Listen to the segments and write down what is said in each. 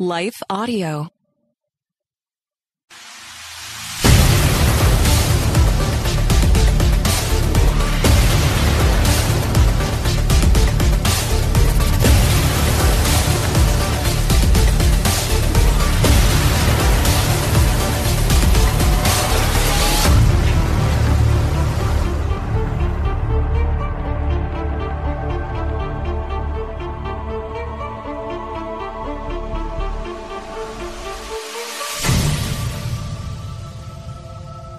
Life Audio.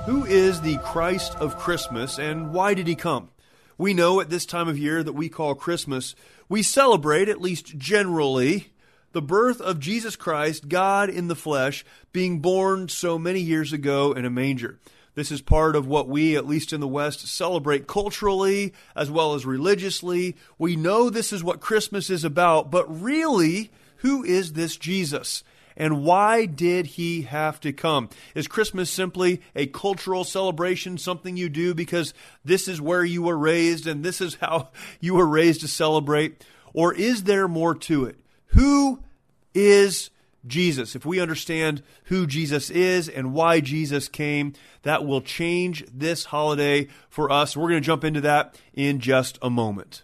Who is the Christ of Christmas, and why did he come? We know at this time of year that we call Christmas, we celebrate, at least generally, the birth of Jesus Christ, God in the flesh, being born so many years ago in a manger. This is part of what we, at least in the West, celebrate culturally as well as religiously. We know this is what Christmas is about, but really, who is this Jesus? And why did he have to come? Is Christmas simply a cultural celebration, something you do because this is where you were raised and this is how you were raised to celebrate? Or is there more to it? Who is Jesus? If we understand who Jesus is and why Jesus came, that will change this holiday for us. We're going to jump into that in just a moment.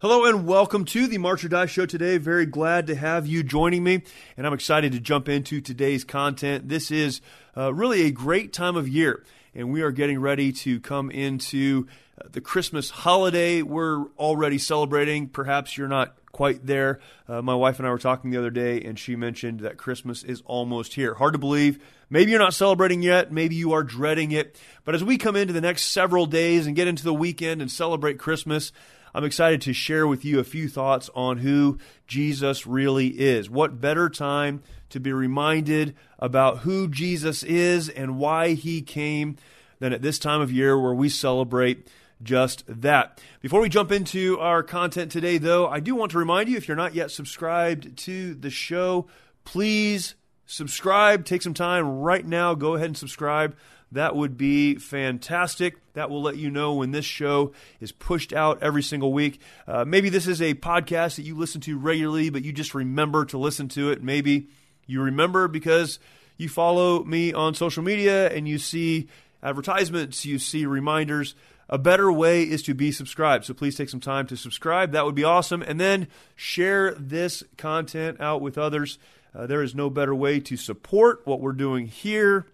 Hello and welcome to the Marcher Die show today. Very glad to have you joining me, and I'm excited to jump into today's content. This is really a great time of year, and we are getting ready to come into the Christmas holiday. We're already celebrating. Perhaps you're not quite there. My wife and I were talking the other day, and she mentioned that Christmas is almost here. Hard to believe. Maybe you're not celebrating yet. Maybe you are dreading it. But as we come into the next several days and get into the weekend and celebrate Christmas, I'm excited to share with you a few thoughts on who Jesus really is. What better time to be reminded about who Jesus is and why he came than at this time of year where we celebrate just that. Before we jump into our content today, though, I do want to remind you, if you're not yet subscribed to the show, please subscribe. Take some time right now. Go ahead and subscribe. That would be fantastic. That will let you know when this show is pushed out every single week. Maybe this is a podcast that you listen to regularly, but you just remember to listen to it. Maybe you remember because you follow me on social media and you see advertisements, you see reminders. A better way is to be subscribed. So please take some time to subscribe. That would be awesome. And then share this content out with others. There is no better way to support what we're doing here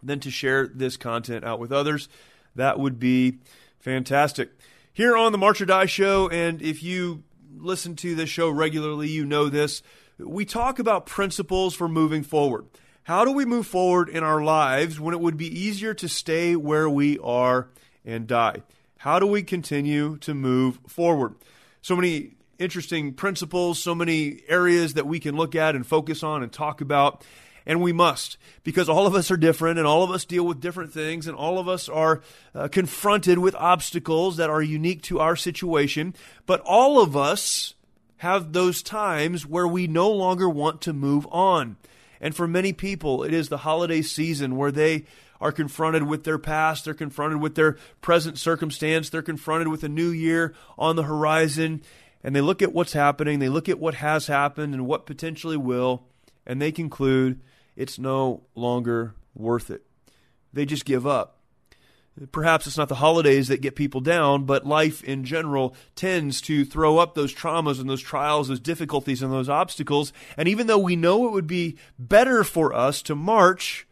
than to share this content out with others. That would be fantastic. Here on the Marcher Die show, and if you listen to this show regularly, you know this, we talk about principles for moving forward. How do we move forward in our lives when it would be easier to stay where we are and die? How do we continue to move forward? So many interesting principles, so many areas that we can look at and focus on and talk about. And we must, because all of us are different and all of us deal with different things and all of us are confronted with obstacles that are unique to our situation. But all of us have those times where we no longer want to move on. And for many people, it is the holiday season where they are confronted with their past, they're confronted with their present circumstance, they're confronted with a new year on the horizon, and they look at what's happening, they look at what has happened and what potentially will, and they conclude it's no longer worth it. They just give up. Perhaps it's not the holidays that get people down, but life in general tends to throw up those traumas and those trials, those difficulties and those obstacles. And even though we know it would be better for us to march,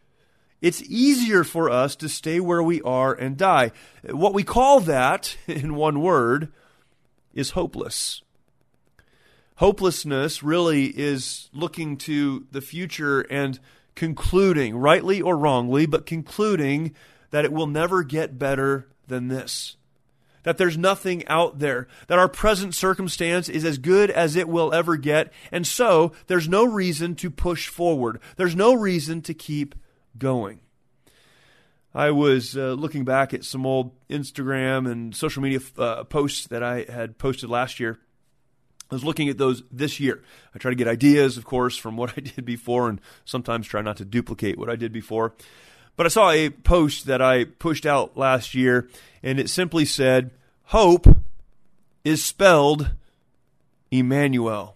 it's easier for us to stay where we are and die. What we call that, in one word, is hopeless. Hopelessness really is looking to the future and concluding, rightly or wrongly, but concluding that it will never get better than this, that there's nothing out there, that our present circumstance is as good as it will ever get, and so there's no reason to push forward. There's no reason to keep going. I was looking back at some old Instagram and social media posts that I had posted last year. I was looking at those this year. I try to get ideas, of course, from what I did before, and sometimes try not to duplicate what I did before. But I saw a post that I pushed out last year, and it simply said, hope is spelled Emmanuel.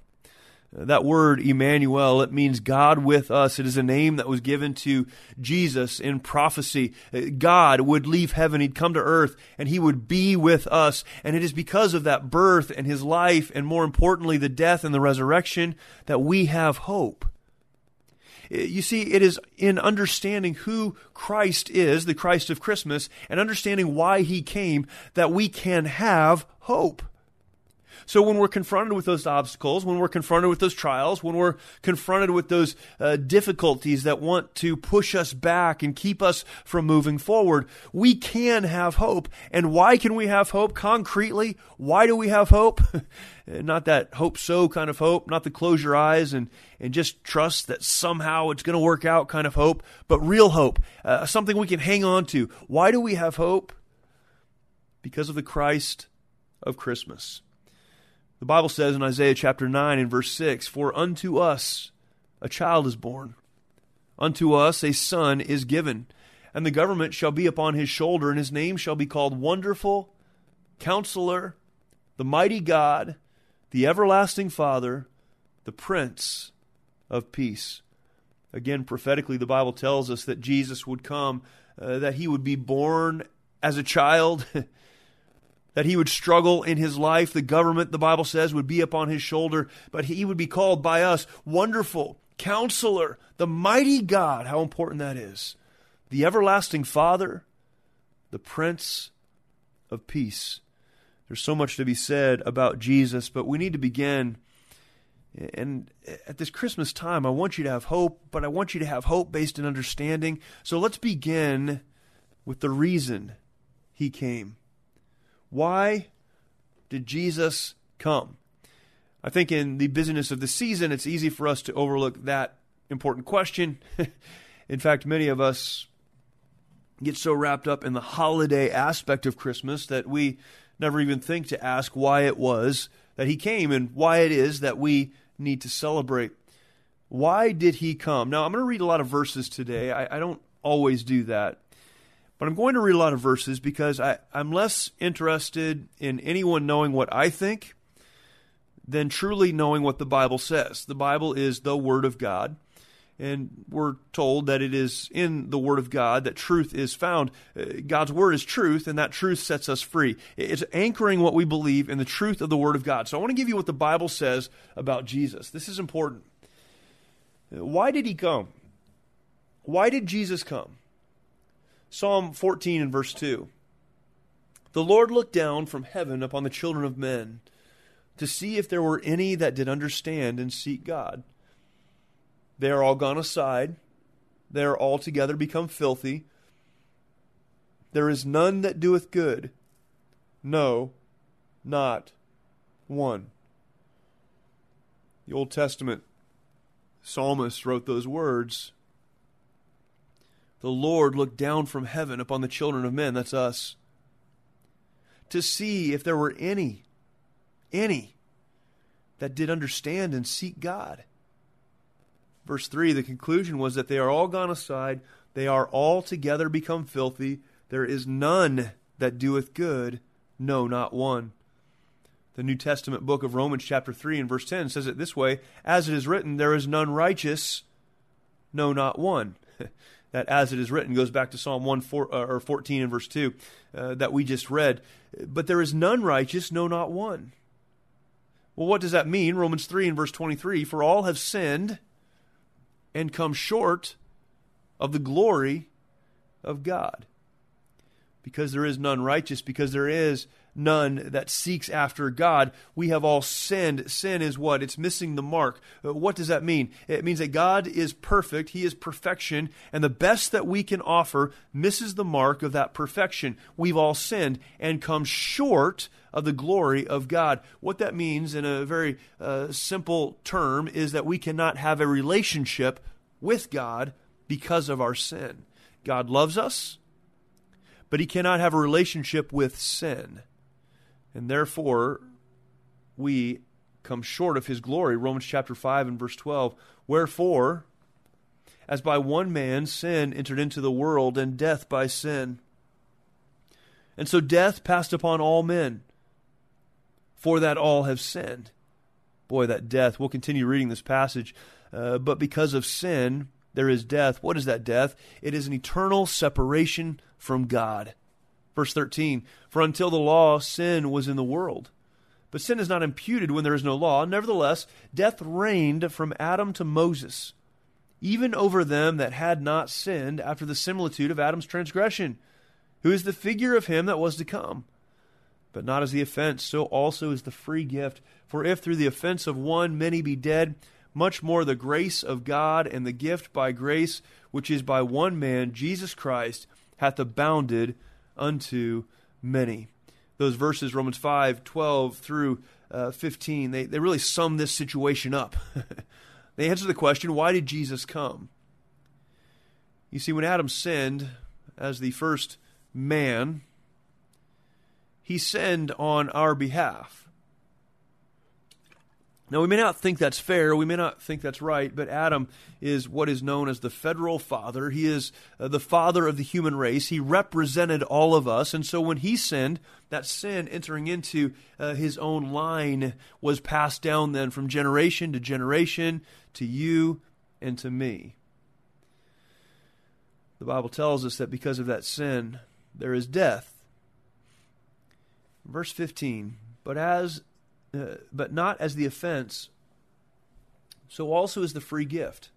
That word Emmanuel, it means God with us. It is a name that was given to Jesus in prophecy. God would leave heaven, he'd come to earth, and he would be with us. And it is because of that birth and his life, and more importantly, the death and the resurrection, that we have hope. You see, it is in understanding who Christ is, the Christ of Christmas, and understanding why he came, that we can have hope. So when we're confronted with those obstacles, when we're confronted with those trials, when we're confronted with those difficulties that want to push us back and keep us from moving forward, we can have hope. And why can we have hope? Concretely, why do we have hope? Not that hope so kind of hope, not the close your eyes and just trust that somehow it's going to work out kind of hope, but real hope, something we can hang on to. Why do we have hope? Because of the Christ of Christmas. The Bible says in Isaiah chapter 9 and verse 6, for unto us a child is born, unto us a son is given, and the government shall be upon his shoulder, and his name shall be called Wonderful, Counselor, the Mighty God, the Everlasting Father, the Prince of Peace. Again, prophetically, the Bible tells us that Jesus would come, that he would be born as a child, that he would struggle in his life. The government, the Bible says, would be upon his shoulder, but he would be called by us Wonderful, Counselor, the Mighty God. How important that is. The Everlasting Father, the Prince of Peace. There's so much to be said about Jesus, but we need to begin. And at this Christmas time, I want you to have hope, but I want you to have hope based in understanding. So let's begin with the reason he came. Why did Jesus come? I think in the busyness of the season, it's easy for us to overlook that important question. In fact, many of us get so wrapped up in the holiday aspect of Christmas that we never even think to ask why it was that he came and why it is that we need to celebrate. Why did he come? Now, I'm going to read a lot of verses today. I don't always do that. But I'm going to read a lot of verses because I'm less interested in anyone knowing what I think than truly knowing what the Bible says. The Bible is the Word of God, and we're told that it is in the Word of God that truth is found. God's Word is truth, and that truth sets us free. It's anchoring what we believe in the truth of the Word of God. So I want to give you what the Bible says about Jesus. This is important. Why did he come? Why did Jesus come? Psalm 14 and verse 2. The Lord looked down from heaven upon the children of men to see if there were any that did understand and seek God. They are all gone aside. They are altogether become filthy. There is none that doeth good. No, not one. The Old Testament psalmist wrote those words. The Lord looked down from heaven upon the children of men, that's us, to see if there were any that did understand and seek God. Verse 3, the conclusion was that they are all gone aside, they are altogether become filthy, there is none that doeth good, no, not one. The New Testament book of Romans chapter 3 and verse 10 says it this way, as it is written, there is none righteous, no, not one. that as it is written goes back to Psalm 14 and verse 2 that we just read. But there is none righteous, no, not one. Well, what does that mean? Romans 3 and verse 23, for all have sinned and come short of the glory of God. Because there is none righteous, because there is none that seeks after God. We have all sinned. Sin is what? It's missing the mark. What does that mean? It means that God is perfect. He is perfection. And the best that we can offer misses the mark of that perfection. We've all sinned and come short of the glory of God. What that means in a very simple term is that we cannot have a relationship with God because of our sin. God loves us, but he cannot have a relationship with sin. And therefore, we come short of his glory. Romans chapter 5 and verse 12. Wherefore, as by one man sin entered into the world, and death by sin. And so death passed upon all men, for that all have sinned. Boy, that death. We'll continue reading this passage. But because of sin, there is death. What is that death? It is an eternal separation from God. Verse 13, for until the law, sin was in the world. But sin is not imputed when there is no law. Nevertheless, death reigned from Adam to Moses, even over them that had not sinned after the similitude of Adam's transgression, who is the figure of him that was to come. But not as the offense, so also is the free gift. For if through the offense of one many be dead, much more the grace of God and the gift by grace, which is by one man, Jesus Christ, hath abounded unto many. Those verses, Romans 5, 12 through 15, they really sum this situation up. They answer the question, why did Jesus come? You see, when Adam sinned as the first man, he sinned on our behalf. Now, we may not think that's fair, we may not think that's right, but Adam is what is known as the federal father. He is the father of the human race. He represented all of us, and so when he sinned, that sin entering into his own line was passed down then from generation to you and to me. The Bible tells us that because of that sin, there is death. Verse 15, but not as the offense, so also is the free gift.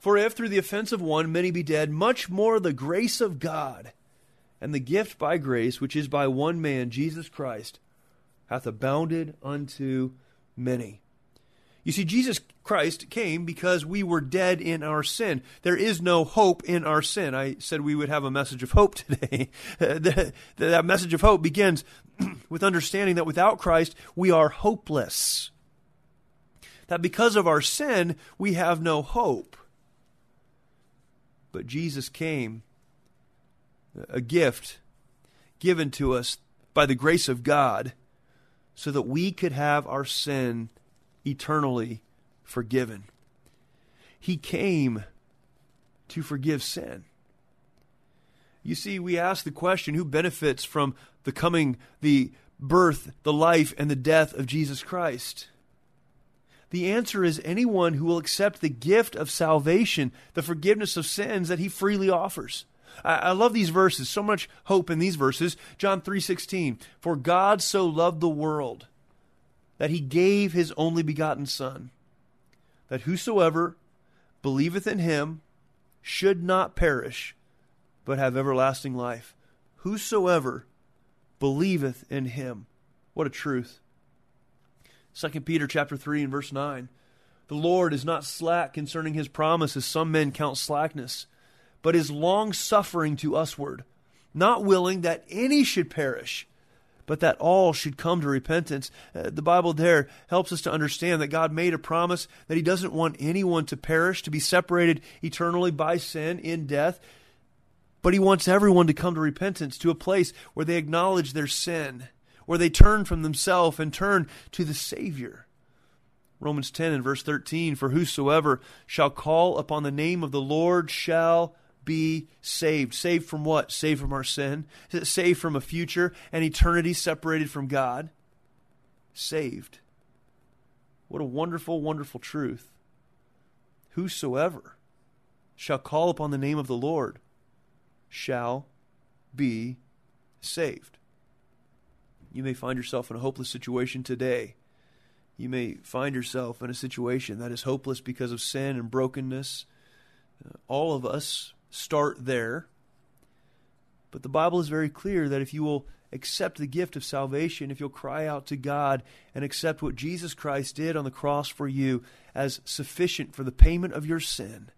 For if through the offense of one many be dead, much more the grace of God and the gift by grace, which is by one man, Jesus Christ, hath abounded unto many. You see, Jesus Christ came because we were dead in our sin. There is no hope in our sin. I said we would have a message of hope today. That message of hope begins with understanding that without Christ, we are hopeless. That because of our sin, we have no hope. But Jesus came, a gift given to us by the grace of God, so that we could have our sin eternally forgiven. He came to forgive sin. You see, we ask the question, who benefits from the coming, the birth, the life, and the death of Jesus Christ? The answer is anyone who will accept the gift of salvation, the forgiveness of sins that he freely offers. I love these verses, so much hope in these verses. John 3:16, for God so loved the world that he gave his only begotten Son, that whosoever believeth in him should not perish, but have everlasting life. Whosoever believeth in him. What a truth. 2 Peter chapter 3 and verse 9. The Lord is not slack concerning his promise, as some men count slackness, but is long-suffering to usward, not willing that any should perish, but that all should come to repentance. The Bible there helps us to understand that God made a promise that he doesn't want anyone to perish, to be separated eternally by sin in death, but he wants everyone to come to repentance, to a place where they acknowledge their sin, where they turn from themselves and turn to the Savior. Romans 10 and verse 13, for whosoever shall call upon the name of the Lord shall be saved. Saved from what? Saved from our sin. Saved from a future and eternity separated from God. Saved. What a wonderful, wonderful truth. Whosoever shall call upon the name of the Lord shall be saved. You may find yourself in a hopeless situation today. You may find yourself in a situation that is hopeless because of sin and brokenness. All of us start there. But the Bible is very clear that if you will accept the gift of salvation, if you'll cry out to God and accept what Jesus Christ did on the cross for you as sufficient for the payment of your sin,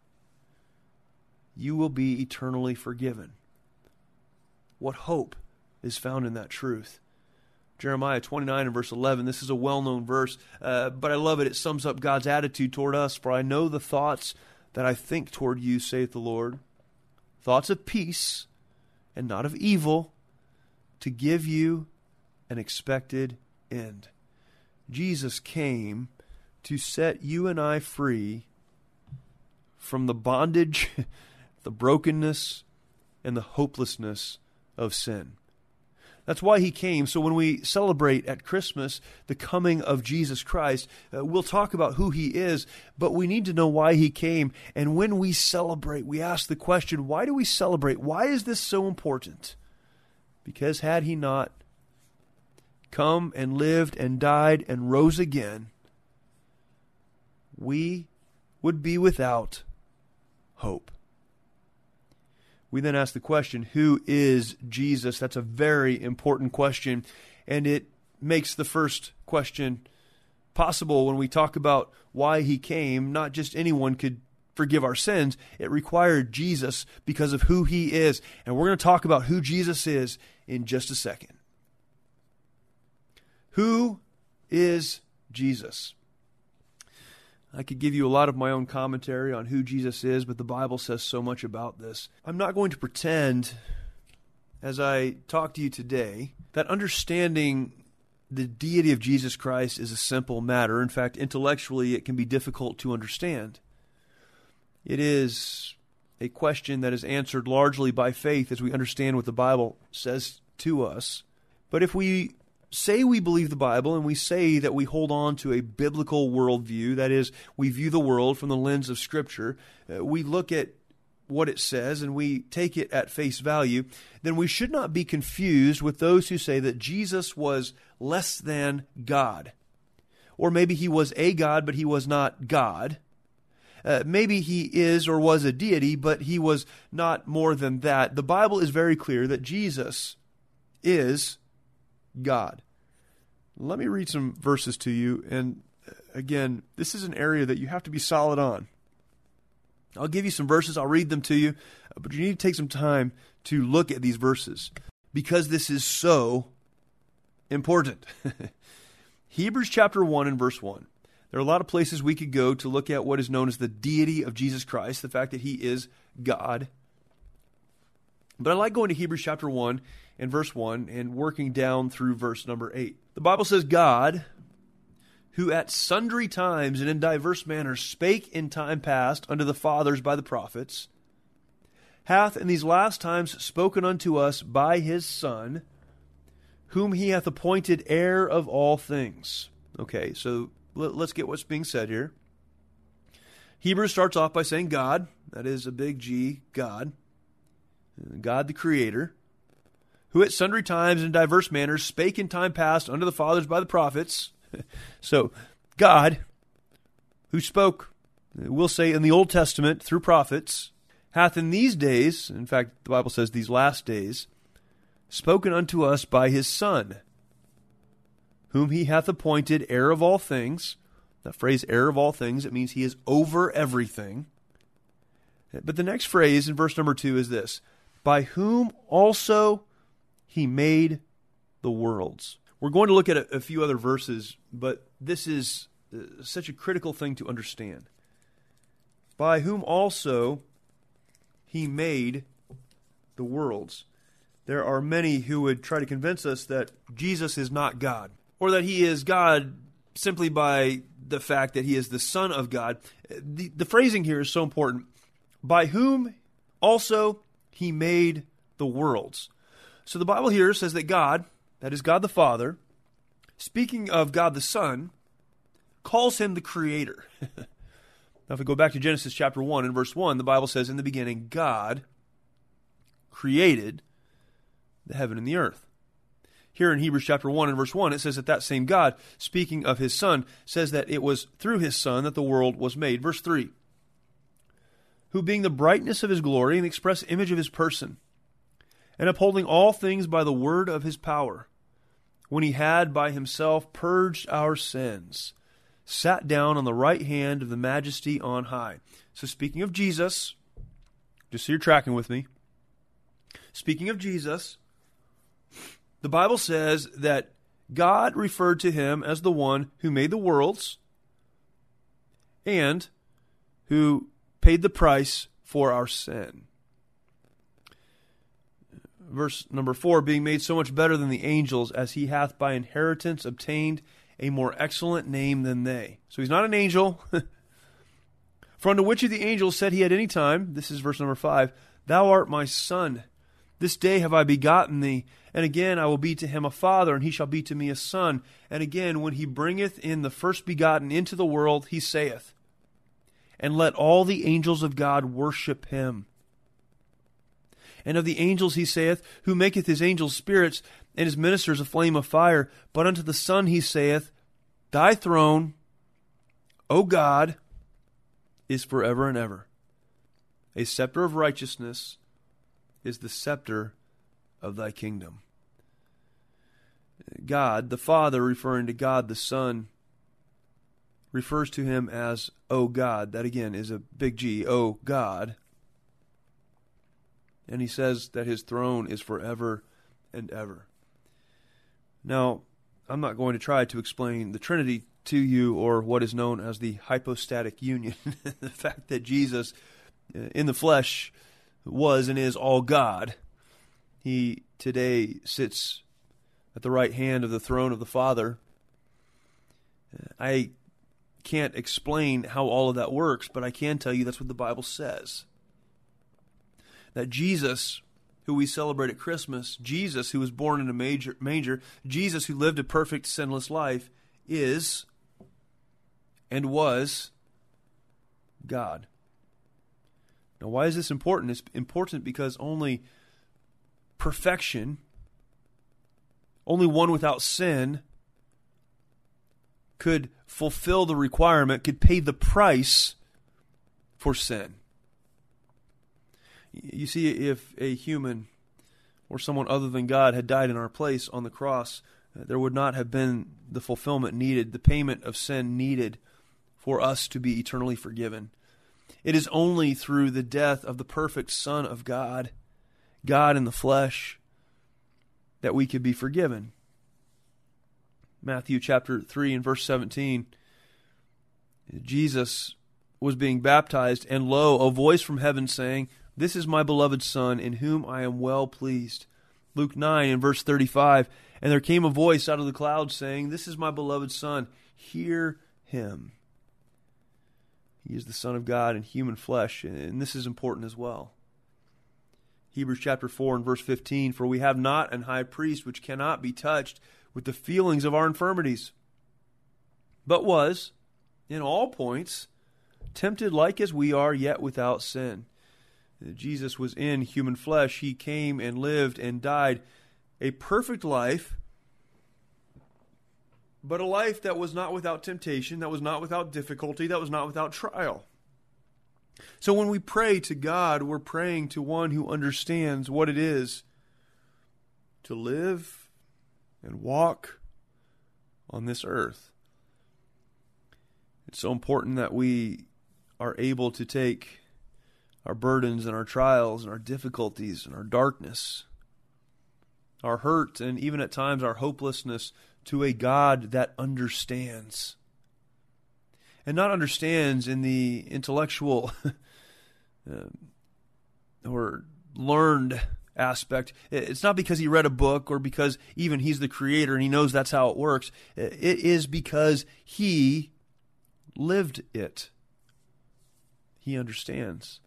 you will be eternally forgiven. What hope is found in that truth? Jeremiah 29 and verse 11, this is a well-known verse, but I love it. It sums up God's attitude toward us. For I know the thoughts that I think toward you, saith the Lord, thoughts of peace and not of evil, to give you an expected end. Jesus came to set you and I free from the bondage, the brokenness, and the hopelessness of sin. That's why he came. So when we celebrate at Christmas the coming of Jesus Christ, we'll talk about who he is, but we need to know why he came. And when we celebrate, we ask the question, why do we celebrate? Why is this so important? Because had he not come and lived and died and rose again, we would be without hope. We then ask the question, who is Jesus? That's a very important question, and it makes the first question possible when we talk about why he came. Not just anyone could forgive our sins. It required Jesus because of who he is, and we're going to talk about who Jesus is in just a second. Who is Jesus? I could give you a lot of my own commentary on who Jesus is, but the Bible says so much about this. I'm not going to pretend, as I talk to you today, that understanding the deity of Jesus Christ is a simple matter. In fact, intellectually, it can be difficult to understand. It is a question that is answered largely by faith as we understand what the Bible says to us. But if we say we believe the Bible and we say that we hold on to a biblical worldview, that is, we view the world from the lens of Scripture, we look at what it says and we take it at face value, then we should not be confused with those who say that Jesus was less than God. Or maybe he was a God, but he was not God. Maybe he is or was a deity, but he was not more than that. The Bible is very clear that Jesus is God. Let me read some verses to you. And again, this is an area that you have to be solid on. I'll give you some verses. I'll read them to you. But you need to take some time to look at these verses because this is so important. Hebrews chapter 1 and verse 1. There are a lot of places we could go to look at what is known as the deity of Jesus Christ, the fact that he is God. But I like going to Hebrews chapter 1 and verse 1 and working down through verse number 8. The Bible says, God, who at sundry times and in diverse manners spake in time past unto the fathers by the prophets, hath in these last times spoken unto us by his Son, whom he hath appointed heir of all things. Okay, so let's get what's being said here. Hebrews starts off by saying God, that is a big G, God. God the Creator, who at sundry times and diverse manners spake in time past unto the fathers by the prophets. So, God, who spoke, we'll say in the Old Testament through prophets, hath in these days, in fact, the Bible says these last days, spoken unto us by his Son, whom he hath appointed heir of all things. That phrase, heir of all things, it means he is over everything. But the next phrase in verse number 2 is this, by whom also he made the worlds. We're going to look at a few other verses, but this is such a critical thing to understand. By whom also he made the worlds. There are many who would try to convince us that Jesus is not God, or that he is God simply by the fact that he is the Son of God. The phrasing here is so important. By whom also he made the worlds. So the Bible here says that God, that is God the Father, speaking of God the Son, calls him the Creator. Now, if we go back to Genesis chapter 1 and verse 1, the Bible says, "In the beginning, God created the heaven and the earth." Here in Hebrews chapter 1 and verse 1, it says that that same God, speaking of his Son, says that it was through his Son that the world was made. Verse 3, "Who being the brightness of his glory and the express image of his person, and upholding all things by the word of his power, when he had by himself purged our sins, sat down on the right hand of the majesty on high." So speaking of Jesus, just so you're tracking with me, speaking of Jesus, the Bible says that God referred to him as the one who made the worlds and who paid the price for our sin. Verse number 4, "Being made so much better than the angels, as he hath by inheritance obtained a more excellent name than they." So he's not an angel. "For unto which of the angels said he at any time," this is verse number 5, "Thou art my son, this day have I begotten thee. And again I will be to him a father, and he shall be to me a son. And again, when he bringeth in the first begotten into the world, he saith, And let all the angels of God worship him. And of the angels he saith, Who maketh his angels spirits, and his ministers a flame of fire. But unto the Son he saith, Thy throne, O God, is forever and ever. A scepter of righteousness is the scepter of thy kingdom." God the Father, referring to God the Son, refers to him as O God. That again is a big G, O God. And he says that his throne is forever and ever. Now, I'm not going to try to explain the Trinity to you, or what is known as the hypostatic union. The fact that Jesus in the flesh was and is all God. He today sits at the right hand of the throne of the Father. I can't explain how all of that works, but I can tell you that's what the Bible says. That Jesus, who we celebrate at Christmas, Jesus who was born in a manger, Jesus who lived a perfect, sinless life, is and was God. Now, why is this important? It's important because only perfection, only one without sin, could fulfill the requirement, could pay the price for sin. You see, if a human or someone other than God had died in our place on the cross, there would not have been the fulfillment needed, the payment of sin needed for us to be eternally forgiven. It is only through the death of the perfect Son of God, God in the flesh, that we could be forgiven. Matthew chapter 3 and verse 17, Jesus was being baptized, and lo, a voice from heaven saying, This is my beloved Son, in whom I am well pleased. Luke 9 and verse 35, And there came a voice out of the cloud saying, This is my beloved Son, hear him. He is the Son of God in human flesh, and this is important as well. Hebrews chapter 4 and verse 15, For we have not an high priest which cannot be touched with the feelings of our infirmities, but was, in all points, tempted like as we are, yet without sin. Jesus was in human flesh. He came and lived and died a perfect life, but a life that was not without temptation, that was not without difficulty, that was not without trial. So when we pray to God, we're praying to one who understands what it is to live and walk on this earth. It's so important that we are able to take our burdens and our trials and our difficulties and our darkness, our hurt, and even at times our hopelessness to a God that understands. And not understands in the intellectual or learned aspect. It's not because he read a book or because even he's the creator and he knows that's how it works. It is because he lived it. He understands.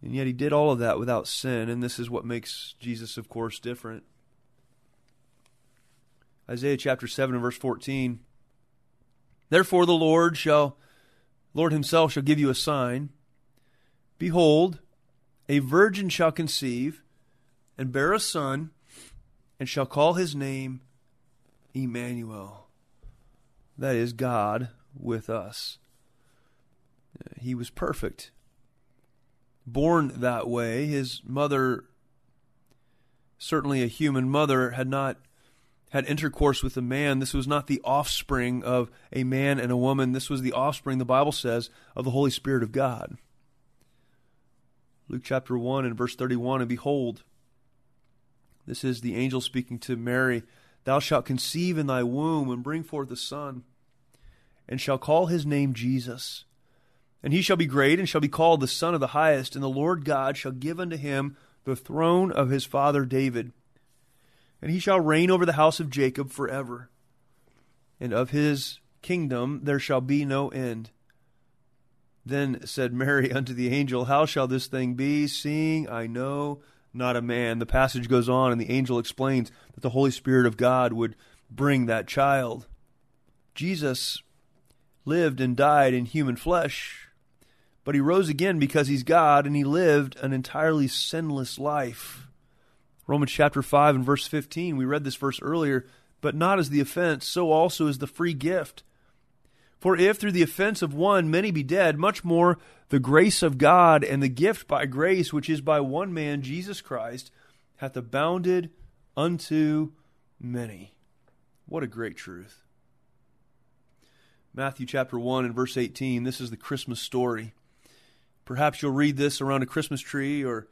And yet he did all of that without sin, and this is what makes Jesus, of course, different. Isaiah chapter 7 and verse 14, Therefore the Lord shall Lord himself shall give you a sign. Behold, a virgin shall conceive and bear a son, and shall call his name Emmanuel. That is God with us. He was perfect, born that way. His mother, certainly a human mother, had not had intercourse with a man. This was not the offspring of a man and a woman. This was the offspring, the Bible says, of the Holy Spirit of God. Luke chapter 1 and verse 31, and behold, this is the angel speaking to Mary, thou shalt conceive in thy womb and bring forth a son, and shall call his name Jesus. And he shall be great, and shall be called the Son of the Highest, and the Lord God shall give unto him the throne of his father David. And he shall reign over the house of Jacob forever, and of his kingdom there shall be no end. Then said Mary unto the angel, how shall this thing be, seeing I know not a man? The passage goes on, and the angel explains that the Holy Spirit of God would bring that child. Jesus lived and died in human flesh, but he rose again because he's God, and he lived an entirely sinless life. Romans chapter 5 and verse 15, we read this verse earlier, but not as the offense, so also is the free gift. For if through the offense of one many be dead, much more the grace of God and the gift by grace, which is by one man, Jesus Christ, hath abounded unto many. What a great truth. Matthew chapter 1 and verse 18, this is the Christmas story. Perhaps you'll read this around a Christmas tree or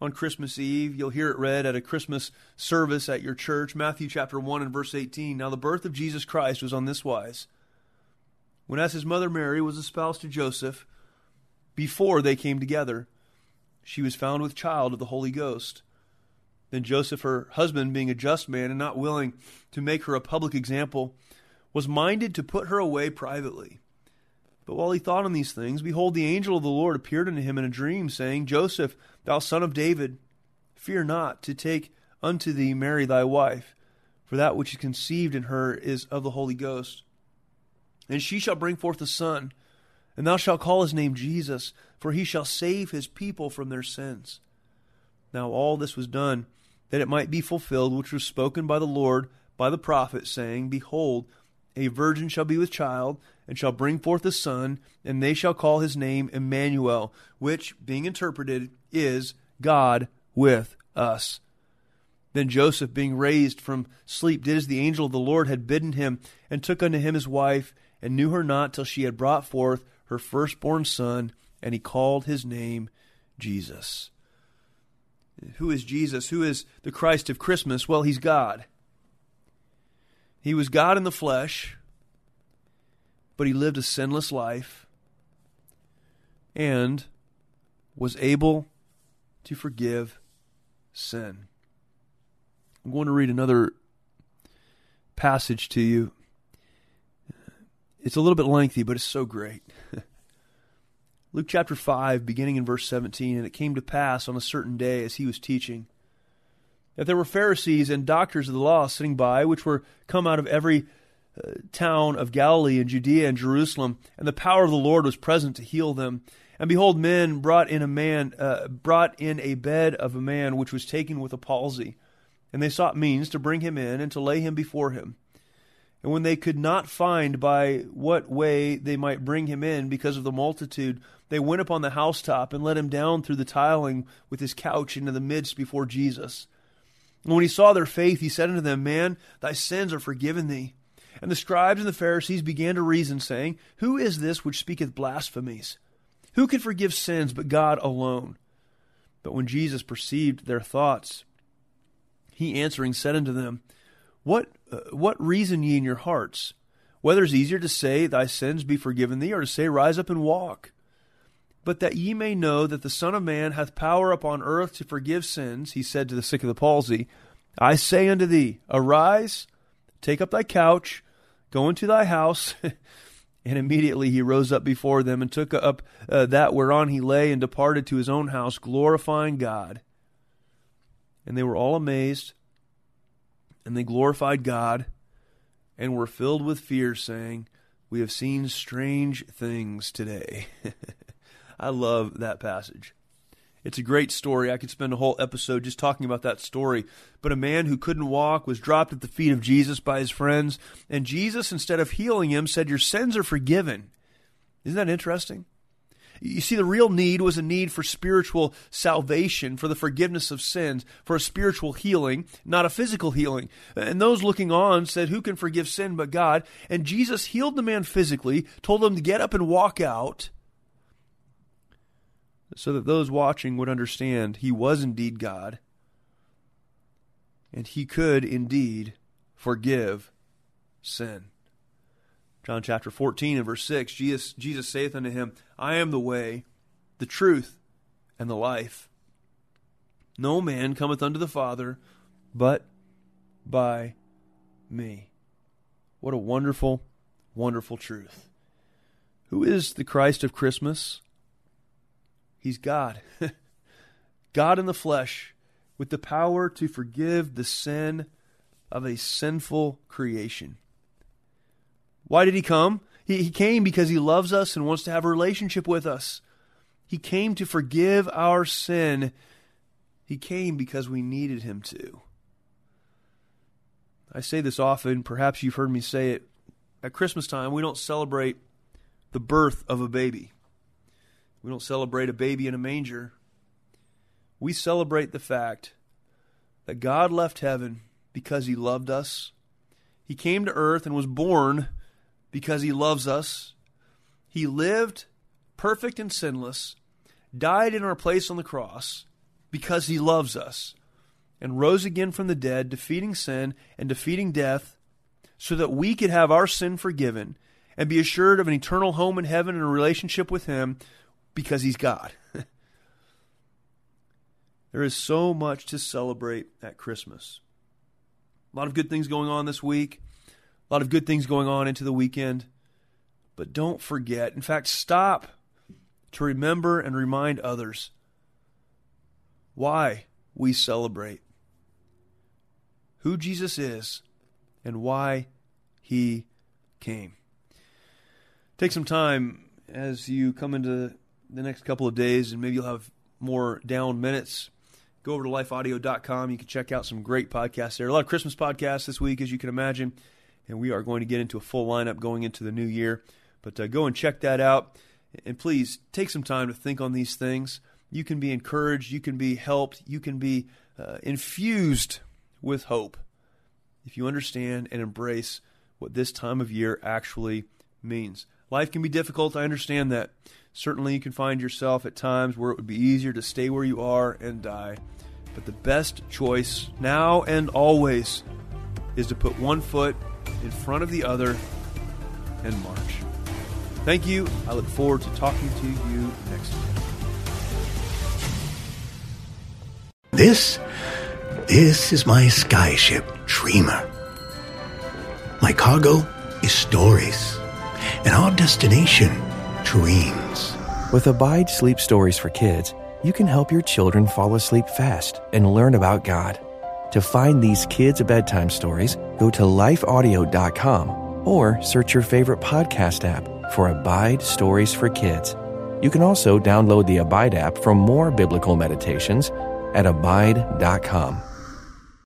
on Christmas Eve. You'll hear it read at a Christmas service at your church. Matthew chapter 1 and verse 18, now the birth of Jesus Christ was on this wise. When as his mother Mary was espoused to Joseph, before they came together, she was found with child of the Holy Ghost. Then Joseph, her husband, being a just man and not willing to make her a public example, was minded to put her away privately. But while he thought on these things, behold, the angel of the Lord appeared unto him in a dream, saying, Joseph, thou son of David, fear not to take unto thee Mary thy wife, for that which is conceived in her is of the Holy Ghost. And she shall bring forth a son, and thou shalt call his name Jesus, for he shall save his people from their sins. Now all this was done, that it might be fulfilled, which was spoken by the Lord, by the prophet, saying, behold, a virgin shall be with child, and shall bring forth a son, and they shall call his name Emmanuel, which, being interpreted, is God with us. Then Joseph, being raised from sleep, did as the angel of the Lord had bidden him, and took unto him his wife, and knew her not till she had brought forth her firstborn son, and he called his name Jesus. Who is Jesus? Who is the Christ of Christmas? Well, he's God. He was God in the flesh, but he lived a sinless life and was able to forgive sin. I'm going to read another passage to you. It's a little bit lengthy, but it's so great. Luke chapter 5, beginning in verse 17, and it came to pass on a certain day as he was teaching, that there were Pharisees and doctors of the law sitting by, which were come out of every town of Galilee and Judea and Jerusalem, and the power of the Lord was present to heal them. And behold, men brought in a bed of a man which was taken with a palsy, and they sought means to bring him in and to lay him before him. And when they could not find by what way they might bring him in because of the multitude, they went upon the housetop and let him down through the tiling with his couch into the midst before Jesus. And when he saw their faith, he said unto them, Man, thy sins are forgiven thee. And the scribes and the Pharisees began to reason, saying, Who is this which speaketh blasphemies? Who can forgive sins but God alone? But when Jesus perceived their thoughts, he answering said unto them, What reason ye in your hearts? Whether it is easier to say, Thy sins be forgiven thee, or to say, Rise up and walk? But that ye may know that the Son of Man hath power upon earth to forgive sins, he said to the sick of the palsy, I say unto thee, Arise, take up thy couch, go into thy house. And immediately he rose up before them, and took up that whereon he lay, and departed to his own house, glorifying God. And they were all amazed, and they glorified God, and were filled with fear, saying, We have seen strange things today. I love that passage. It's a great story. I could spend a whole episode just talking about that story. But a man who couldn't walk was dropped at the feet of Jesus by his friends. And Jesus, instead of healing him, said, "Your sins are forgiven." Isn't that interesting? You see, the real need was a need for spiritual salvation, for the forgiveness of sins, for a spiritual healing, not a physical healing. And those looking on said, "Who can forgive sin but God?" And Jesus healed the man physically, told him to get up and walk out, so that those watching would understand he was indeed God, and he could indeed forgive sin. John chapter 14 and verse 6, Jesus saith unto him, "I am the way, the truth, and the life. No man cometh unto the Father but by me." What a wonderful, wonderful truth. Who is the Christ of Christmas? He's God. God in the flesh, with the power to forgive the sin of a sinful creation. Why did he come? He came because he loves us and wants to have a relationship with us. He came to forgive our sin. He came because we needed him to. I say this often, perhaps you've heard me say it. At Christmas time, we don't celebrate the birth of a baby. We don't celebrate a baby in a manger. We celebrate the fact that God left heaven because he loved us. He came to earth and was born because he loves us. He lived perfect and sinless, died in our place on the cross because he loves us, and rose again from the dead, defeating sin and defeating death, so that we could have our sin forgiven and be assured of an eternal home in heaven and a relationship with him, because he's God. There is so much to celebrate at Christmas. A lot of good things going on this week. A lot of good things going on into the weekend. But don't forget. In fact, stop to remember and remind others why we celebrate, who Jesus is, and why he came. Take some time as you come into the next couple of days, and maybe you'll have more down minutes. Go over to lifeaudio.com. You can check out some great podcasts there. A lot of Christmas podcasts this week, as you can imagine, and we are going to get into a full lineup going into the new year. But go and check that out, and please take some time to think on these things. You can be encouraged. You can be helped. You can be infused with hope if you understand and embrace what this time of year actually means. Life can be difficult. I understand that. Certainly you can find yourself at times where it would be easier to stay where you are and die. But the best choice now and always is to put one foot in front of the other and march. Thank you. I look forward to talking to you next time. This is my skyship, Dreamer. My cargo is stories, and our destination, dreams. With Abide Sleep Stories for Kids, you can help your children fall asleep fast and learn about God. To find these kids' bedtime stories, go to lifeaudio.com or search your favorite podcast app for Abide Stories for Kids. You can also download the Abide app for more biblical meditations at abide.com.